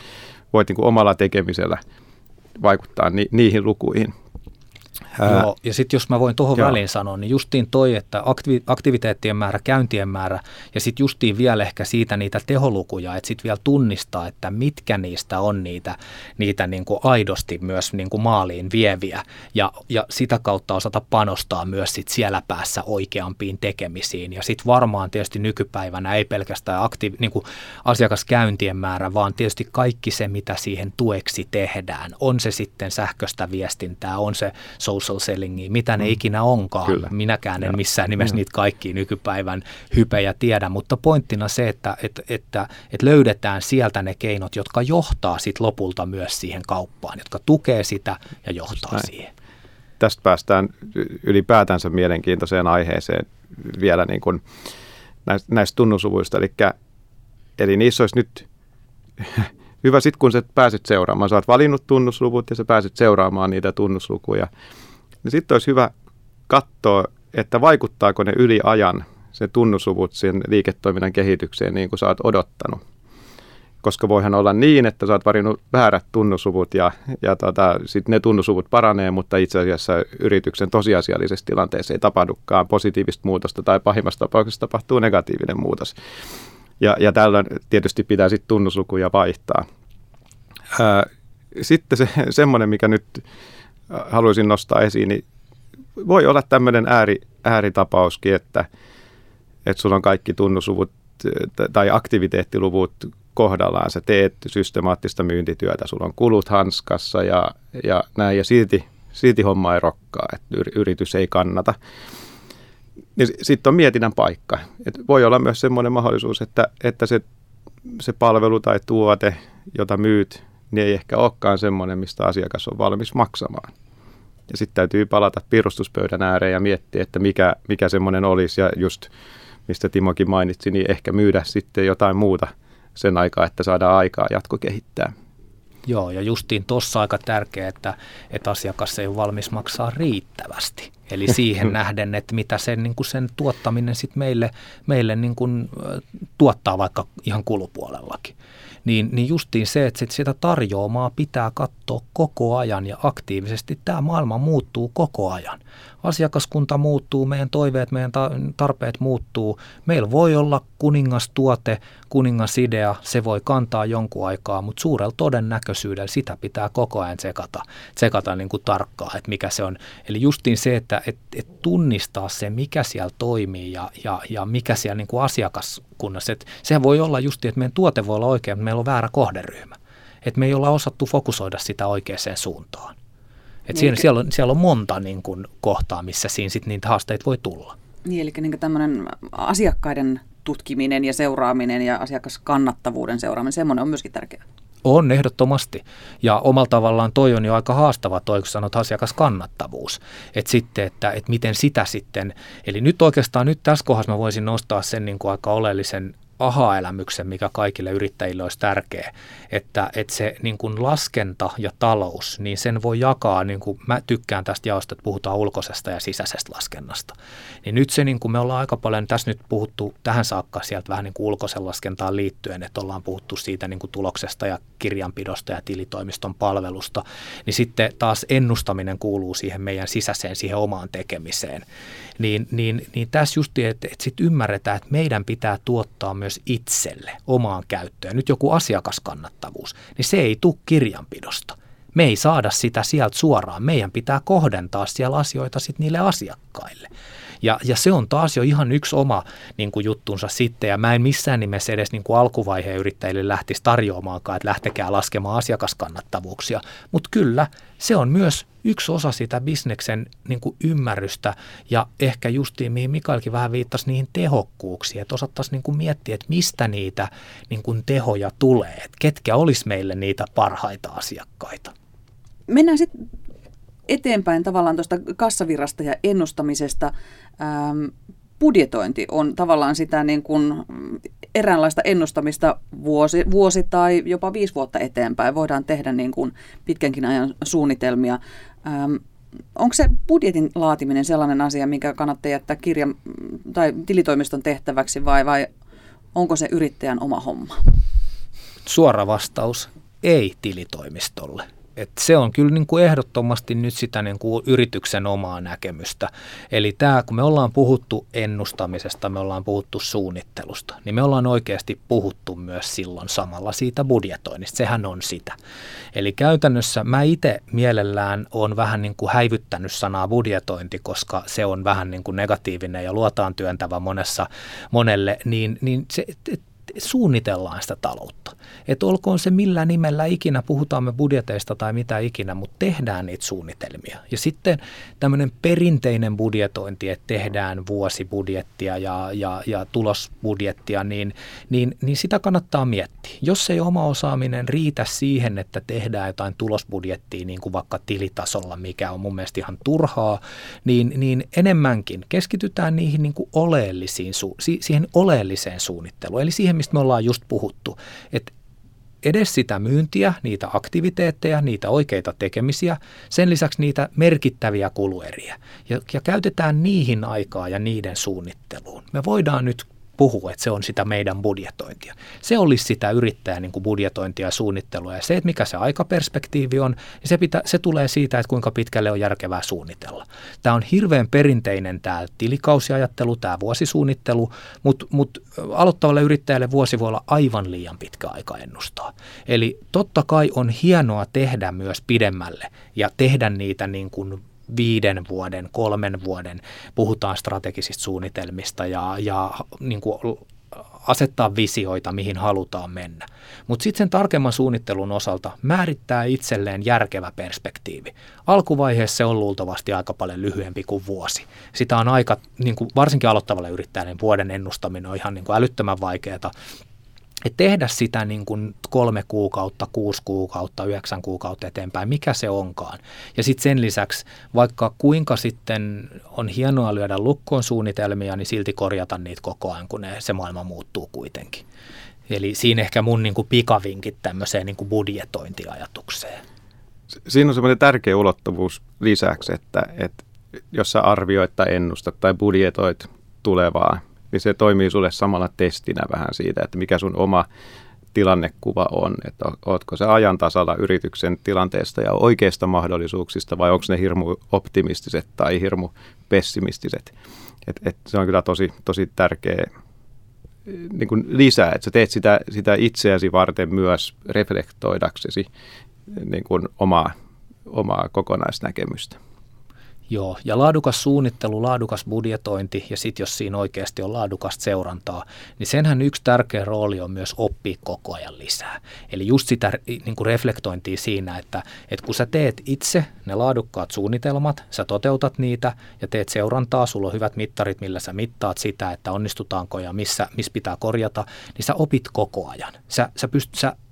niin kuin omalla tekemisellä vaikuttaa niihin lukuihin. Joo, ja sitten jos mä voin tuohon väliin sanoa, niin justiin toi, että aktiviteettien määrä, käyntien määrä ja sitten justiin vielä ehkä siitä niitä teholukuja, että sitten vielä tunnistaa, että mitkä niistä on niitä niin kuin aidosti myös niin kuin maaliin vieviä ja sitä kautta osata panostaa myös sit siellä päässä oikeampiin tekemisiin ja sitten varmaan tietysti nykypäivänä ei pelkästään niin kuin asiakaskäyntien määrä, vaan tietysti kaikki se, mitä siihen tueksi tehdään, on se sitten sähköistä viestintää, on se social sellingia, mitä ne ikinä onkaan. Kyllä. Minäkään en missään nimessä niitä kaikkia nykypäivän hypejä tiedä, mutta pointtina se, että löydetään sieltä ne keinot, jotka johtaa sit lopulta myös siihen kauppaan, jotka tukee sitä ja johtaa siihen. tästä päästään ylipäätänsä mielenkiintoiseen aiheeseen vielä niin kuin näistä tunnusluvuista. Eli niissä olisi nyt hyvä sitten, kun sä pääset seuraamaan. Sä oot valinnut tunnusluvut ja sä pääset seuraamaan niitä tunnuslukuja. Niin sitten olisi hyvä katsoa, että vaikuttaako ne yli ajan se tunnusluvut sen liiketoiminnan kehitykseen niin kuin sä oot odottanut. Koska voihan olla niin, että sä oot valinnut väärät tunnusluvut ja sitten ne tunnusluvut paranee, mutta itse asiassa yrityksen tosiasiallisessa tilanteessa ei tapahdukaan positiivista muutosta tai pahimmassa tapauksessa tapahtuu negatiivinen muutos. Ja tällöin tietysti pitää sitten tunnuslukuja vaihtaa. Sitten semmoinen, mikä nyt haluaisin nostaa esiin, niin voi olla tämmöinen ääritapauskin, että sulla on kaikki tunnusluvut tai aktiviteettiluvut kohdallaan. Sä teet systemaattista myyntityötä, sulla on kulut hanskassa ja näin, ja silti homma ei rokkaa, että yritys ei kannata. Sitten on mietinnän paikka. Et voi olla myös semmoinen mahdollisuus, että se palvelu tai tuote, jota myyt, niin ei ehkä olekaan semmoinen, mistä asiakas on valmis maksamaan. Ja sitten täytyy palata piirustuspöydän ääreen ja miettiä, että mikä semmoinen olisi, ja just mistä Timokin mainitsi, niin ehkä myydä sitten jotain muuta sen aikaa, että saadaan aikaa jatkokehittää. Joo, ja justiin tuossa aika tärkeää, että asiakas ei ole valmis maksaa riittävästi. Eli siihen nähden, että mitä sen tuottaminen sit meille niin kuin tuottaa vaikka ihan kulupuolellakin. Niin justiin se, että sitä tarjoomaa pitää katsoa koko ajan ja aktiivisesti. Tämä maailma muuttuu koko ajan. Asiakaskunta muuttuu, meidän toiveet, meidän tarpeet muuttuu. Meillä voi olla kuningastuote, kuningasidea, se voi kantaa jonkun aikaa, mutta suurella todennäköisyydellä sitä pitää koko ajan tsekata niin kuin tarkkaan, että mikä se on. Eli justiin se, että tunnistaa se, mikä siellä toimii ja mikä siellä niin kuin asiakaskunnassa. Että sehän voi olla justiin, että meidän tuote voi olla oikein, mutta meillä on väärä kohderyhmä. Että me ei olla osattu fokusoida sitä oikeaan suuntaan. Että siellä on monta niin kuin kohtaa, missä siinä sitten niitä haasteita voi tulla. Niin, eli niin kuin tämmöinen asiakkaiden tutkiminen ja seuraaminen ja asiakaskannattavuuden seuraaminen, semmoinen on myöskin tärkeää. On ehdottomasti. Ja omalla tavallaan toi on jo aika haastava toi, kun sanot asiakaskannattavuus. Että sitten, että miten sitä sitten, eli nyt oikeastaan nyt tässä kohdassa mä voisin nostaa sen niin kuin aika oleellisen aha-elämyksen, mikä kaikille yrittäjille olisi tärkeä, että se niin kuin laskenta ja talous, niin sen voi jakaa, niin kuin mä tykkään tästä jaosta, että puhutaan ulkoisesta ja sisäisestä laskennasta. Niin nyt se, niin kuin me ollaan aika paljon tässä nyt puhuttu tähän saakka sieltä vähän niin kuin ulkoisen laskentaan liittyen, että ollaan puhuttu siitä niin kuin tuloksesta ja kirjanpidosta ja tilitoimiston palvelusta, niin sitten taas ennustaminen kuuluu siihen meidän sisäiseen, siihen omaan tekemiseen. Niin tässä just, että sitten ymmärretään, että meidän pitää tuottaa myös itselle, omaan käyttöön. Nyt joku asiakaskannattavuus, niin se ei tule kirjanpidosta. Me ei saada sitä sieltä suoraan. Meidän pitää kohdentaa siellä asioita sitten niille asiakkaille. Ja se on taas jo ihan yksi oma niin kuin juttunsa sitten, ja mä en missään nimessä edes niin kuin alkuvaiheen yrittäjille lähtisi tarjoamaankaan, että lähtekää laskemaan asiakaskannattavuuksia, mutta kyllä se on myös yksi osa sitä bisneksen niin kuin ymmärrystä, ja ehkä justiin, mihin Mikaelkin vähän viittasi, niihin tehokkuuksiin, että osattaisiin niin kuin miettiä, että mistä niitä niin kuin tehoja tulee, että ketkä olisi meille niitä parhaita asiakkaita. Mennään sitten eteenpäin tavallaan tuosta kassavirrasta ja ennustamisesta. Budjetointi on tavallaan sitä niin kuin eräänlaista ennustamista vuosi tai jopa 5 vuotta eteenpäin. Voidaan tehdä niin kuin pitkänkin ajan suunnitelmia. Onko se budjetin laatiminen sellainen asia, minkä kannattaa jättää kirjan tai tilitoimiston tehtäväksi vai onko se yrittäjän oma homma? Suora vastaus, ei tilitoimistolle. Et se on kyllä niin kuin ehdottomasti nyt sitä niin kuin yrityksen omaa näkemystä. Eli tämä, kun me ollaan puhuttu ennustamisesta, me ollaan puhuttu suunnittelusta, niin me ollaan oikeasti puhuttu myös silloin samalla siitä budjetoinnista. Sehän on sitä. Eli käytännössä mä itse mielellään olen vähän niin kuin häivyttänyt sanaa budjetointi, koska se on vähän niin kuin negatiivinen ja luotaan työntävä monelle, niin se suunnitellaan sitä taloutta. Että olkoon se millä nimellä ikinä, puhutaan me budjeteista tai mitä ikinä, mutta tehdään niitä suunnitelmia. Ja sitten tämmöinen perinteinen budjetointi, että tehdään vuosibudjettia ja tulosbudjettia, niin sitä kannattaa miettiä. Jos ei oma osaaminen riitä siihen, että tehdään jotain tulosbudjettia niin kuin vaikka tilitasolla, mikä on mun mielestä ihan turhaa, niin enemmänkin keskitytään niihin niin kuin siihen oleelliseen suunnitteluun, eli siihen, mistä me ollaan just puhuttu, että edes sitä myyntiä, niitä aktiviteetteja, niitä oikeita tekemisiä, sen lisäksi niitä merkittäviä kulueriä ja käytetään niihin aikaa ja niiden suunnitteluun. Me voidaan nyt puhua, että se on sitä meidän budjetointia. Se olisi sitä yrittäjän niin kuin budjetointia ja suunnittelua ja se, että mikä se aikaperspektiivi on, ja se tulee siitä, että kuinka pitkälle on järkevää suunnitella. Tämä on hirveän perinteinen tämä tilikausiajattelu, tämä vuosisuunnittelu, mutta aloittavalle yrittäjälle vuosi voi olla aivan liian pitkä aika ennustaa. Eli totta kai on hienoa tehdä myös pidemmälle ja tehdä niitä niin kuin 5 vuoden, 3 vuoden, puhutaan strategisista suunnitelmista ja niin kuin asettaa visioita, mihin halutaan mennä. Mutta sitten sen tarkemman suunnittelun osalta määrittää itselleen järkevä perspektiivi. Alkuvaiheessa se on luultavasti aika paljon lyhyempi kuin vuosi. Sitä on aika, niin kuin varsinkin aloittavalle yrittäjälle, vuoden ennustaminen on ihan niin kuin älyttömän vaikeaa. Että tehdä sitä niin kuin 3 kuukautta, 6 kuukautta, 9 kuukautta eteenpäin, mikä se onkaan. Ja sitten sen lisäksi, vaikka kuinka sitten on hienoa lyödä lukkoon suunnitelmia, niin silti korjata niitä koko ajan, kun se maailma muuttuu kuitenkin. Eli siinä ehkä mun niin kuin pikavinkit tämmöiseen niin kuin budjetointiajatukseen. Siinä on semmoinen tärkeä ulottuvuus lisäksi, että jos sä arvioit tai ennustat tai budjetoit tulevaa, niin se toimii sulle samalla testinä vähän siitä, että mikä sun oma tilannekuva on, että ootko sä ajan tasalla yrityksen tilanteesta ja oikeista mahdollisuuksista vai onko ne hirmu optimistiset tai hirmu pessimistiset. Et se on kyllä tosi tärkeä niin kuin lisä, että sä teet sitä itseäsi varten myös reflektoidaksesi niin kuin omaa kokonaisnäkemystä. Joo, ja laadukas suunnittelu, laadukas budjetointi ja sitten jos siinä oikeasti on laadukasta seurantaa, niin senhän yksi tärkeä rooli on myös oppia koko ajan lisää. Eli just sitä niin kuin reflektointia siinä, että kun sä teet itse ne laadukkaat suunnitelmat, sä toteutat niitä ja teet seurantaa, sulla on hyvät mittarit, millä sä mittaat sitä, että onnistutaanko ja missä pitää korjata, niin sä opit koko ajan.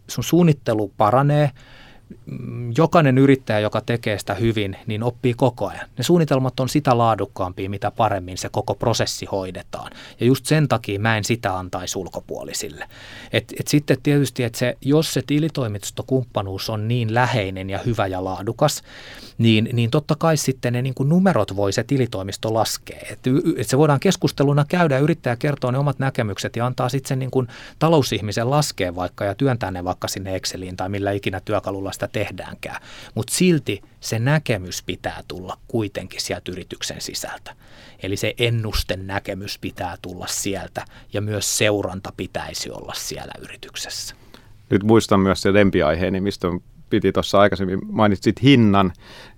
Sun suunnittelu paranee. Jokainen yrittäjä, joka tekee sitä hyvin, niin oppii koko ajan. Ne suunnitelmat on sitä laadukkaampia, mitä paremmin se koko prosessi hoidetaan. Ja just sen takia mä en sitä antaisi ulkopuolisille. Et sitten tietysti, että jos se tilitoimistokumppanuus on niin läheinen ja hyvä ja laadukas, niin totta kai sitten ne niin kuin numerot voi se tilitoimisto laskea. Et se voidaan keskusteluna käydä, yrittäjä kertoo ne omat näkemykset ja antaa sitten sen niin kuin talousihmisen laskea vaikka ja työntää ne vaikka sinne Exceliin tai millä ikinä työkalulla sitä tehdäänkään, mutta silti se näkemys pitää tulla kuitenkin sieltä yrityksen sisältä. Eli se ennusten näkemys pitää tulla sieltä ja myös seuranta pitäisi olla siellä yrityksessä. Nyt muistan myös se lempiaiheeni, mistä piti tuossa aikaisemmin, mainitsit hinnan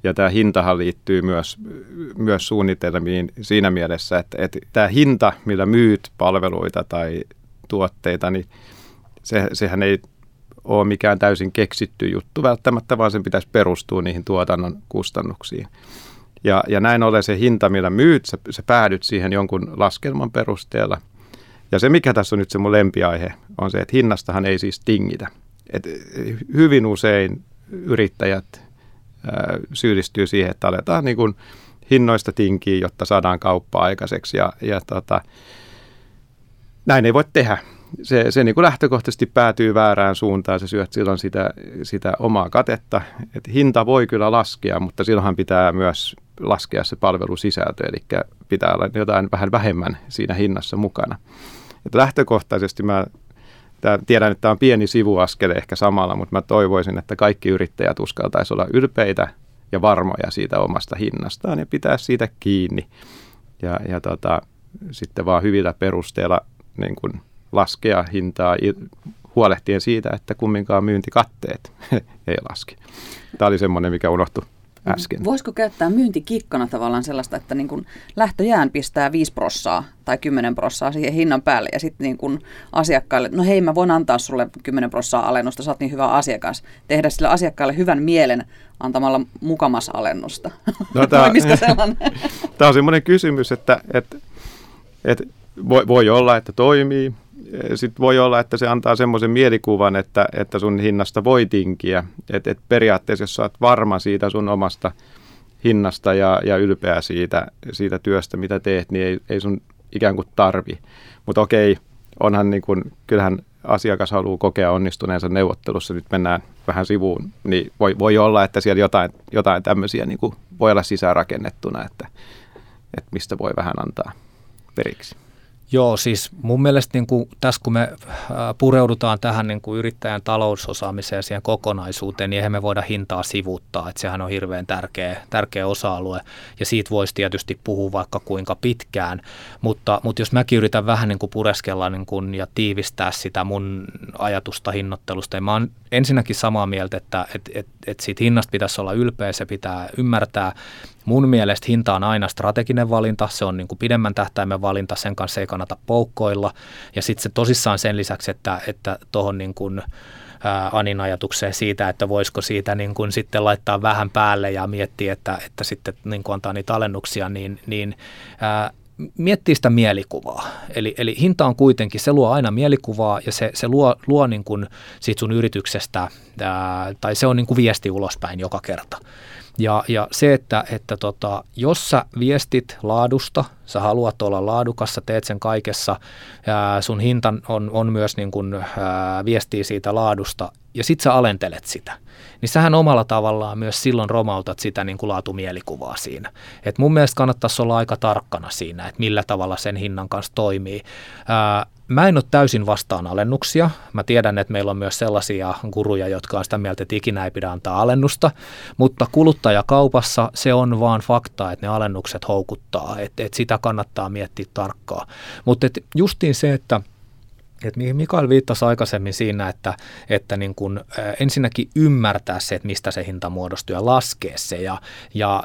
ja tämä hintahan liittyy myös suunnitelmiin siinä mielessä, että tämä hinta, millä myyt palveluita tai tuotteita, niin sehän ei ole mikään täysin keksitty juttu välttämättä, vaan sen pitäisi perustua niihin tuotannon kustannuksiin. Ja näin ollen se hinta, millä myyt, sä päädyt siihen jonkun laskelman perusteella. Ja se, mikä tässä on nyt se mun lempiaihe, on se, että hinnastahan ei siis tingitä. Et hyvin usein yrittäjät syyllistyy siihen, että aletaan niin kun hinnoista tinkiä, jotta saadaan kauppaa aikaiseksi. Näin ei voi tehdä. Se niin kuin lähtökohtaisesti päätyy väärään suuntaan, sä syöt silloin sitä omaa katetta. Et hinta voi kyllä laskea, mutta silloinhan pitää myös laskea se palvelusisältö, eli pitää olla jotain vähän vähemmän siinä hinnassa mukana. Et lähtökohtaisesti tiedän, että tämä on pieni sivuaskele ehkä samalla, mutta mä toivoisin, että kaikki yrittäjät uskaltaisi olla ylpeitä ja varmoja siitä omasta hinnastaan ja pitää siitä kiinni. Ja sitten vaan hyvillä perusteella niin kuin laskea hintaa huolehtien siitä, että kumminkaan myyntikatteet ei laske. Tämä oli semmoinen, mikä unohtui äsken. Voisiko käyttää myyntikikkana tavallaan sellaista, että niin kun lähtöjään pistää 5% tai 10% siihen hinnan päälle ja sitten niin kun asiakkaille, no hei mä voin antaa sulle 10% alennusta, sä oot niin hyvä asiakas. Tehdä sille asiakkaalle hyvän mielen antamalla mukamas alennusta. No, tämä on semmoinen kysymys, että voi olla, että toimii. Sitten voi olla, että se antaa semmoisen mielikuvan, että sun hinnasta voi tinkiä. Et periaatteessa, jos sä oot varma siitä sun omasta hinnasta ja ylpeä siitä työstä, mitä teet, niin ei sun ikään kuin tarvi. Mutta okei, onhan niin kun, kyllähän asiakas haluaa kokea onnistuneensa neuvottelussa, nyt mennään vähän sivuun, niin voi olla, että siellä jotain tämmöisiä niin kun voi olla sisäänrakennettuna, että mistä voi vähän antaa periksi. Joo, siis mun mielestä niin kuin tässä kun me pureudutaan tähän niin kuin yrittäjän talousosaamiseen ja siihen kokonaisuuteen, niin eihän me voida hintaa sivuuttaa, että sehän on hirveän tärkeä osa-alue ja siitä voisi tietysti puhua vaikka kuinka pitkään, mutta jos mäkin yritän vähän niin kuin pureskella niin kuin, ja tiivistää sitä mun ajatusta hinnoittelusta, ja mä oon ensinnäkin samaa mieltä, että siitä hinnasta pitäisi olla ylpeä, se pitää ymmärtää. Mun mielestä hinta on aina strateginen valinta, se on niin kuin pidemmän tähtäimen valinta, sen kanssa ei kannata poukkoilla. Ja sitten se tosissaan sen lisäksi, että tuohon niin kuin Anin ajatukseen siitä, että voisiko siitä niin kuin sitten laittaa vähän päälle ja miettiä, että sitten niin kuin antaa niitä alennuksia, niin miettii sitä mielikuvaa. Eli hinta on kuitenkin, se luo aina mielikuvaa ja se luo niin kuin siitä sun yrityksestä, tai se on niin kuin viesti ulospäin joka kerta. Ja se, että jos sä viestit laadusta, sä haluat olla laadukassa, teet sen kaikessa, sun hinta on myös niin kuin, viestiä siitä laadusta ja sit sä alentelet sitä, niin sähän omalla tavallaan myös silloin romautat sitä niin kuin laatumielikuvaa siinä. Et mun mielestä kannattaisi olla aika tarkkana siinä, että millä tavalla sen hinnan kanssa toimii. Mä en ole täysin vastaan alennuksia. Mä tiedän, että meillä on myös sellaisia guruja, jotka on sitä mieltä, että ikinä ei pidä antaa alennusta, mutta kuluttajakaupassa se on vaan fakta, että ne alennukset houkuttaa, että sitä kannattaa miettiä tarkkaan. Mutta justiin se, että mihin Mikael viittasi aikaisemmin siinä, että niin kun ensinnäkin ymmärtää se, että mistä se hinta muodostuu ja laskee se.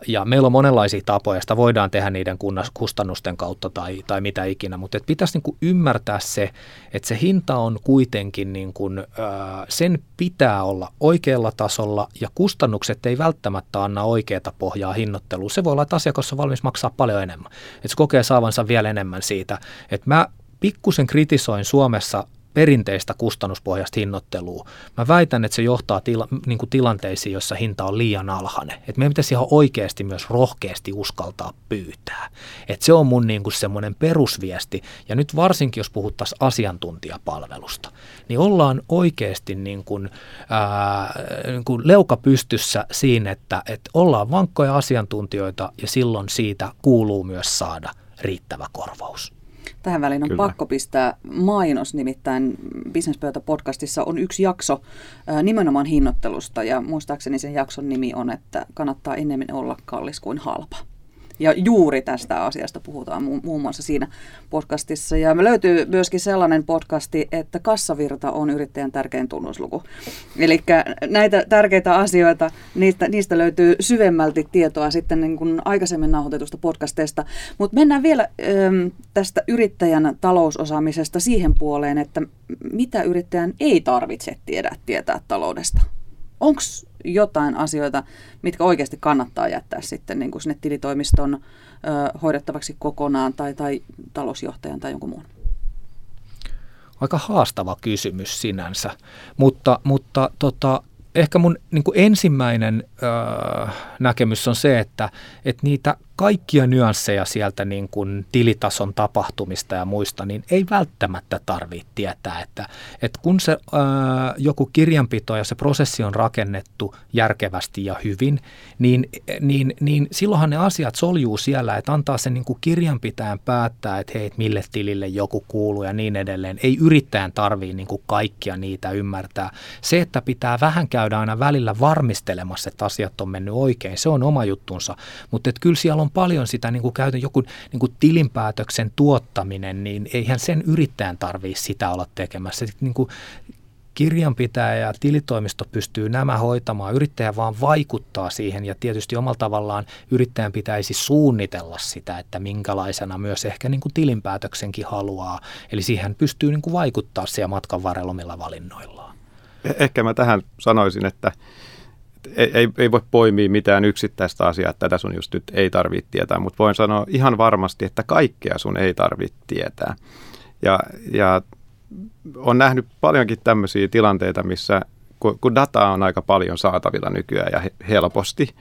Ja meillä on monenlaisia tapoja, sitä voidaan tehdä niiden kustannusten kautta tai mitä ikinä, mutta pitäisi niin kun ymmärtää se, että se hinta on kuitenkin, niin kun, sen pitää olla oikealla tasolla ja kustannukset ei välttämättä anna oikeata pohjaa hinnoitteluun. Se voi olla, että asiakas on valmis maksaa paljon enemmän, että se kokee saavansa vielä enemmän siitä, että mä pikkusen kritisoin Suomessa perinteistä kustannuspohjasta hinnoittelua. Mä väitän, että se johtaa tilanteisiin, jossa hinta on liian alhainen. Et meidän pitäisi ihan oikeasti myös rohkeasti uskaltaa pyytää. Et se on mun semmoinen perusviesti. Ja nyt varsinkin, jos puhuttaisiin asiantuntijapalvelusta, niin ollaan oikeasti leuka pystyssä siinä, että ollaan vankkoja asiantuntijoita ja silloin siitä kuuluu myös saada riittävä korvaus. Tähän väliin on kyllä pakko pistää mainos, nimittäin Bisnespöytä-podcastissa on yksi jakso nimenomaan hinnoittelusta ja muistaakseni sen jakson nimi on, että kannattaa enemmän olla kallis kuin halpa. Ja juuri tästä asiasta puhutaan muun muassa siinä podcastissa. Ja me löytyy myöskin sellainen podcasti, että kassavirta on yrittäjän tärkein tunnusluku. Eli näitä tärkeitä asioita, niistä löytyy syvemmälti tietoa sitten niin kuin aikaisemmin nauhoitetusta podcasteista. Mutta mennään vielä tästä yrittäjän talousosaamisesta siihen puoleen, että mitä yrittäjän ei tarvitse tietää taloudesta. Onko jotain asioita, mitkä oikeasti kannattaa jättää sitten niin kuin sinne tilitoimiston hoidettavaksi kokonaan tai talousjohtajan tai jonkun muun? Aika haastava kysymys sinänsä, mutta ehkä mun niin kuin ensimmäinen näkemys on se, että niitä kaikkia nyansseja sieltä niin kuin tilitason tapahtumista ja muista, niin ei välttämättä tarvitse tietää, että kun se joku kirjanpito ja se prosessi on rakennettu järkevästi ja hyvin, niin silloinhan ne asiat soljuu siellä, että antaa sen niin kuin kirjanpitäjän päättää, että hei, mille tilille joku kuuluu ja niin edelleen. Ei yrittäjän tarvitse niin kuin kaikkia niitä ymmärtää. Se, että pitää vähän käydä aina välillä varmistelemassa, että asiat on mennyt oikein, se on oma juttunsa, mutta että kyllä siellä on paljon sitä niin kuin käytön, joku niin kuin tilinpäätöksen tuottaminen, niin eihän sen yrittäjän tarvitse sitä olla tekemässä. Niin kuin kirjanpitäjä ja tilitoimisto pystyy nämä hoitamaan. Yrittäjä vaan vaikuttaa siihen ja tietysti omalla tavallaan yrittäjän pitäisi suunnitella sitä, että minkälaisena myös ehkä niin kuin tilinpäätöksenkin haluaa. Eli siihen pystyy niin kuin vaikuttaa siellä matkan varrella omilla valinnoillaan. Ehkä mä tähän sanoisin, että ei voi poimia mitään yksittäistä asiaa, että tätä sun just nyt ei tarvitse tietää, mutta voin sanoa ihan varmasti, että kaikkea sun ei tarvitse tietää. Ja olen nähnyt paljonkin tämmöisiä tilanteita, missä kun dataa on aika paljon saatavilla nykyään ja helposti,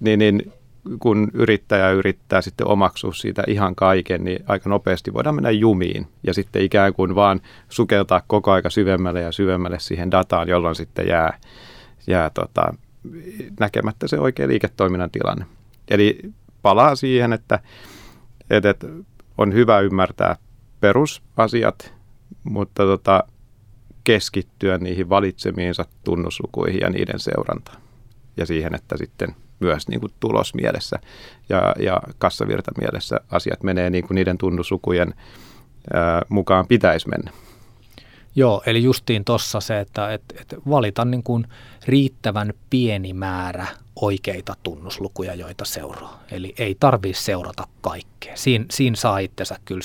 niin kun yrittäjä yrittää sitten omaksua siitä ihan kaiken, niin aika nopeasti voidaan mennä jumiin ja sitten ikään kuin vaan sukeltaa koko aika syvemmälle ja syvemmälle siihen dataan, jolloin sitten jää näkemättä se oikea liiketoiminnan tilanne. Eli palaa siihen, että on hyvä ymmärtää perusasiat, mutta keskittyä niihin valitsemiinsa tunnuslukuihin ja niiden seurantaan. Ja siihen, että sitten myös niin kuin tulosmielessä ja kassavirtamielessä asiat menee niin kuin niiden tunnuslukujen mukaan pitäisi mennä. Joo, eli justiin tuossa se, että valita niin kuin riittävän pieni määrä oikeita tunnuslukuja, joita seuraa. Eli ei tarvitse seurata kaikkea. Siinä saa itsensä kyllä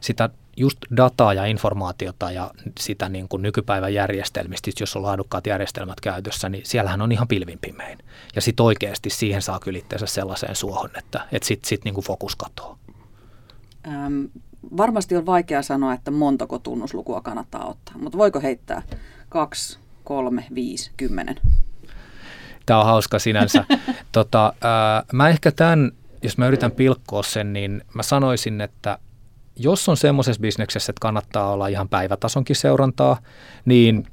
sitä just dataa ja informaatiota ja sitä niin kuin nykypäivän järjestelmistä, jos on laadukkaat järjestelmät käytössä, niin siellähän on ihan pilvin pimein. Ja sitten oikeasti siihen saa kyllä itsensä sellaiseen suohon, että sitten niin kuin fokus katoaa. Varmasti on vaikea sanoa, että montako tunnuslukua kannattaa ottaa, mutta voiko heittää 2, 3, 5, 10? Tämä on hauska sinänsä. Mä ehkä tämän, jos mä yritän pilkkoa sen, niin mä sanoisin, että jos on semmoisessa bisneksessä, että kannattaa olla ihan päivätasonkin seurantaa, niin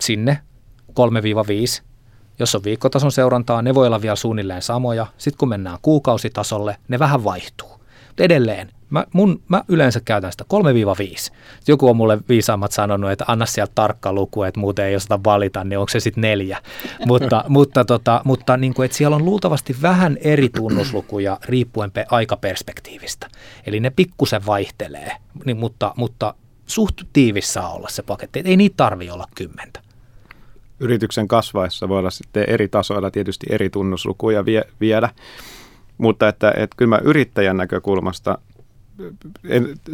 sinne 3-5. Jos on viikkotason seurantaa, ne voi olla vielä suunnilleen samoja. Sitten kun mennään kuukausitasolle, ne vähän vaihtuu. Mutta edelleen. Mä yleensä käytän sitä 3-5. Joku on mulle viisaammat sanonut, että anna sieltä tarkka luku, että muuten ei osata valita, niin onko se sitten 4. mutta niin kuin, että siellä on luultavasti vähän eri tunnuslukuja riippuen aikaperspektiivistä. Eli ne pikkusen vaihtelee, niin, mutta suht tiivis saa olla se paketti. Ei niitä tarvitse olla 10. Yrityksen kasvaessa voi olla sitten eri tasoilla tietysti eri tunnuslukuja vielä. Mutta että kyllä mä yrittäjän näkökulmasta,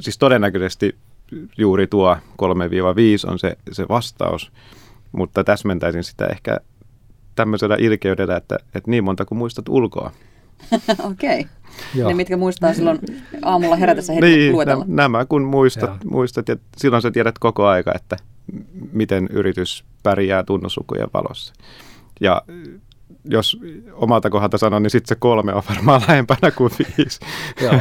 siis todennäköisesti juuri tuo 3-5 on se vastaus, mutta täsmentäisin sitä ehkä tämmöisellä ilkeydellä, että niin monta kuin muistat ulkoa. Okei. Okay. Ne mitkä muistaa silloin aamulla herätessä heti luetella. Niin, nämä kun muistat ja silloin sä tiedät koko aika, että miten yritys pärjää tunnuslukujen valossa. Ja jos omalta kohdalta sanon, niin sitten se 3 on varmaan lähempänä kuin 5. Joo.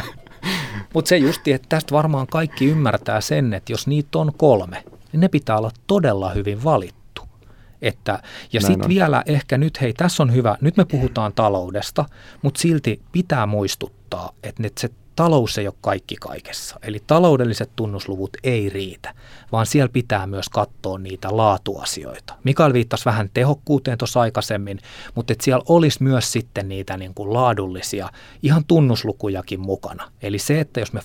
Mutta se justi, että tästä varmaan kaikki ymmärtää sen, että jos niitä on 3, niin ne pitää olla todella hyvin valittu. Ja sitten vielä ehkä nyt, hei, tässä on hyvä, nyt me puhutaan taloudesta, mutta silti pitää muistuttaa, että se talous ei ole kaikki kaikessa. Eli taloudelliset tunnusluvut ei riitä, vaan siellä pitää myös katsoa niitä laatuasioita. Mikael viittasi vähän tehokkuuteen tuossa aikaisemmin, mutta että siellä olisi myös sitten niitä niin kuin laadullisia, ihan tunnuslukujakin mukana. Eli se, että jos me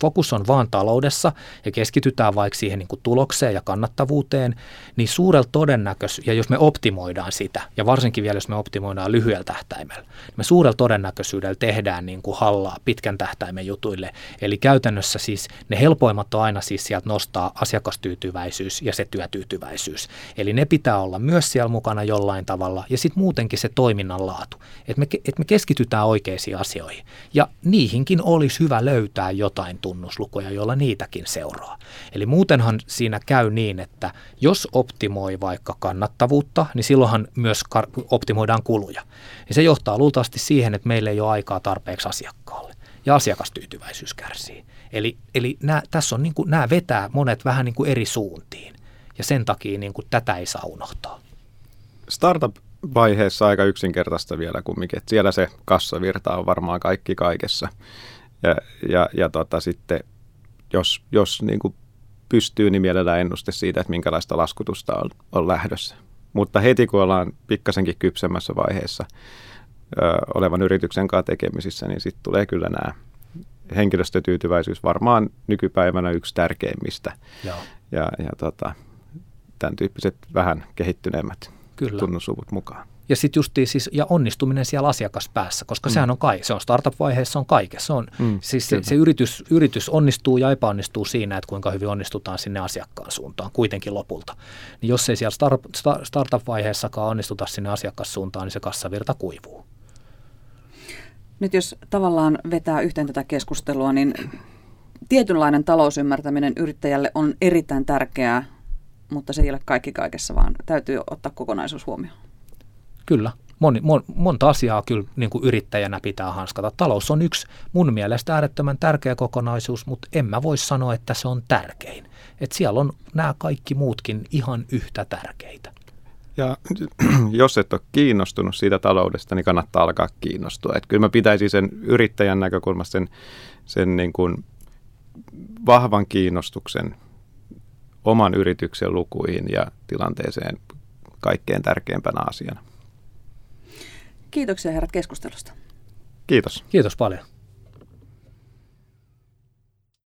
fokus on vaan taloudessa ja keskitytään vaikka siihen niin kuin tulokseen ja kannattavuuteen, niin suurella todennäköisyydellä, ja jos me optimoidaan sitä, ja varsinkin vielä jos me optimoidaan lyhyellä tähtäimellä, niin me suurella todennäköisyydellä tehdään niin kuin hallaa pitkän tähtäimen jutuille. Eli käytännössä siis ne helpoimmat on aina siis sieltä nostaa asiakastyytyväisyys ja se työtyytyväisyys. Eli ne pitää olla myös siellä mukana jollain tavalla ja sitten muutenkin se toiminnan laatu. Että me keskitytään oikeisiin asioihin ja niihinkin olisi hyvä löytää jotain tunnuslukuja, joilla niitäkin seuraa. Eli muutenhan siinä käy niin, että jos optimoi vaikka kannattavuutta, niin silloinhan myös optimoidaan kuluja. Ja se johtaa luultavasti siihen, että meillä ei ole aikaa tarpeeksi asiakkaalle. Ja asiakastyytyväisyys kärsii. Eli tässä on niin kuin, nämä vetää monet vähän niin kuin eri suuntiin. Ja sen takia niin kuin, tätä ei saa unohtaa. Startup-vaiheessa aika yksinkertaista vielä kumminkin. Että siellä se kassavirta on varmaan kaikki kaikessa. Ja sitten jos niin kuin pystyy, niin mielellään ennuste siitä, että minkälaista laskutusta on lähdössä. Mutta heti kun ollaan pikkasenkin kypsemmässä vaiheessa olevan yrityksen kanssa tekemisissä, niin sitten tulee kyllä nämä henkilöstötyytyväisyys varmaan nykypäivänä yksi tärkeimmistä. Ja tämän tyyppiset vähän kehittyneemmät tunnusluvut mukaan. Ja sitten justiin siis, ja onnistuminen siellä asiakaspäässä, koska sehän on kai, se on startup-vaiheessa, on kaikessa. Siis se yritys onnistuu ja epäonnistuu siinä, että kuinka hyvin onnistutaan sinne asiakkaan suuntaan kuitenkin lopulta. Niin jos ei siellä startup-vaiheessakaan onnistuta sinne asiakassuuntaan, niin se kassavirta kuivuu. Nyt jos tavallaan vetää yhteen tätä keskustelua, niin tietynlainen talousymmärtäminen yrittäjälle on erittäin tärkeää, mutta se ei ole kaikki kaikessa, vaan täytyy ottaa kokonaisuus huomioon. Kyllä. Monta asiaa kyllä niin kuin yrittäjänä pitää hanskata. Talous on yksi mun mielestä äärettömän tärkeä kokonaisuus, mutta en mä voi sanoa, että se on tärkein. Et siellä on nämä kaikki muutkin ihan yhtä tärkeitä. Ja jos et ole kiinnostunut siitä taloudesta, niin kannattaa alkaa kiinnostua. Et kyllä mä pitäisin sen yrittäjän näkökulmasta sen niin kuin vahvan kiinnostuksen oman yrityksen lukuihin ja tilanteeseen kaikkein tärkeimpänä asiana. Kiitoksia herrat keskustelusta. Kiitos. Kiitos paljon.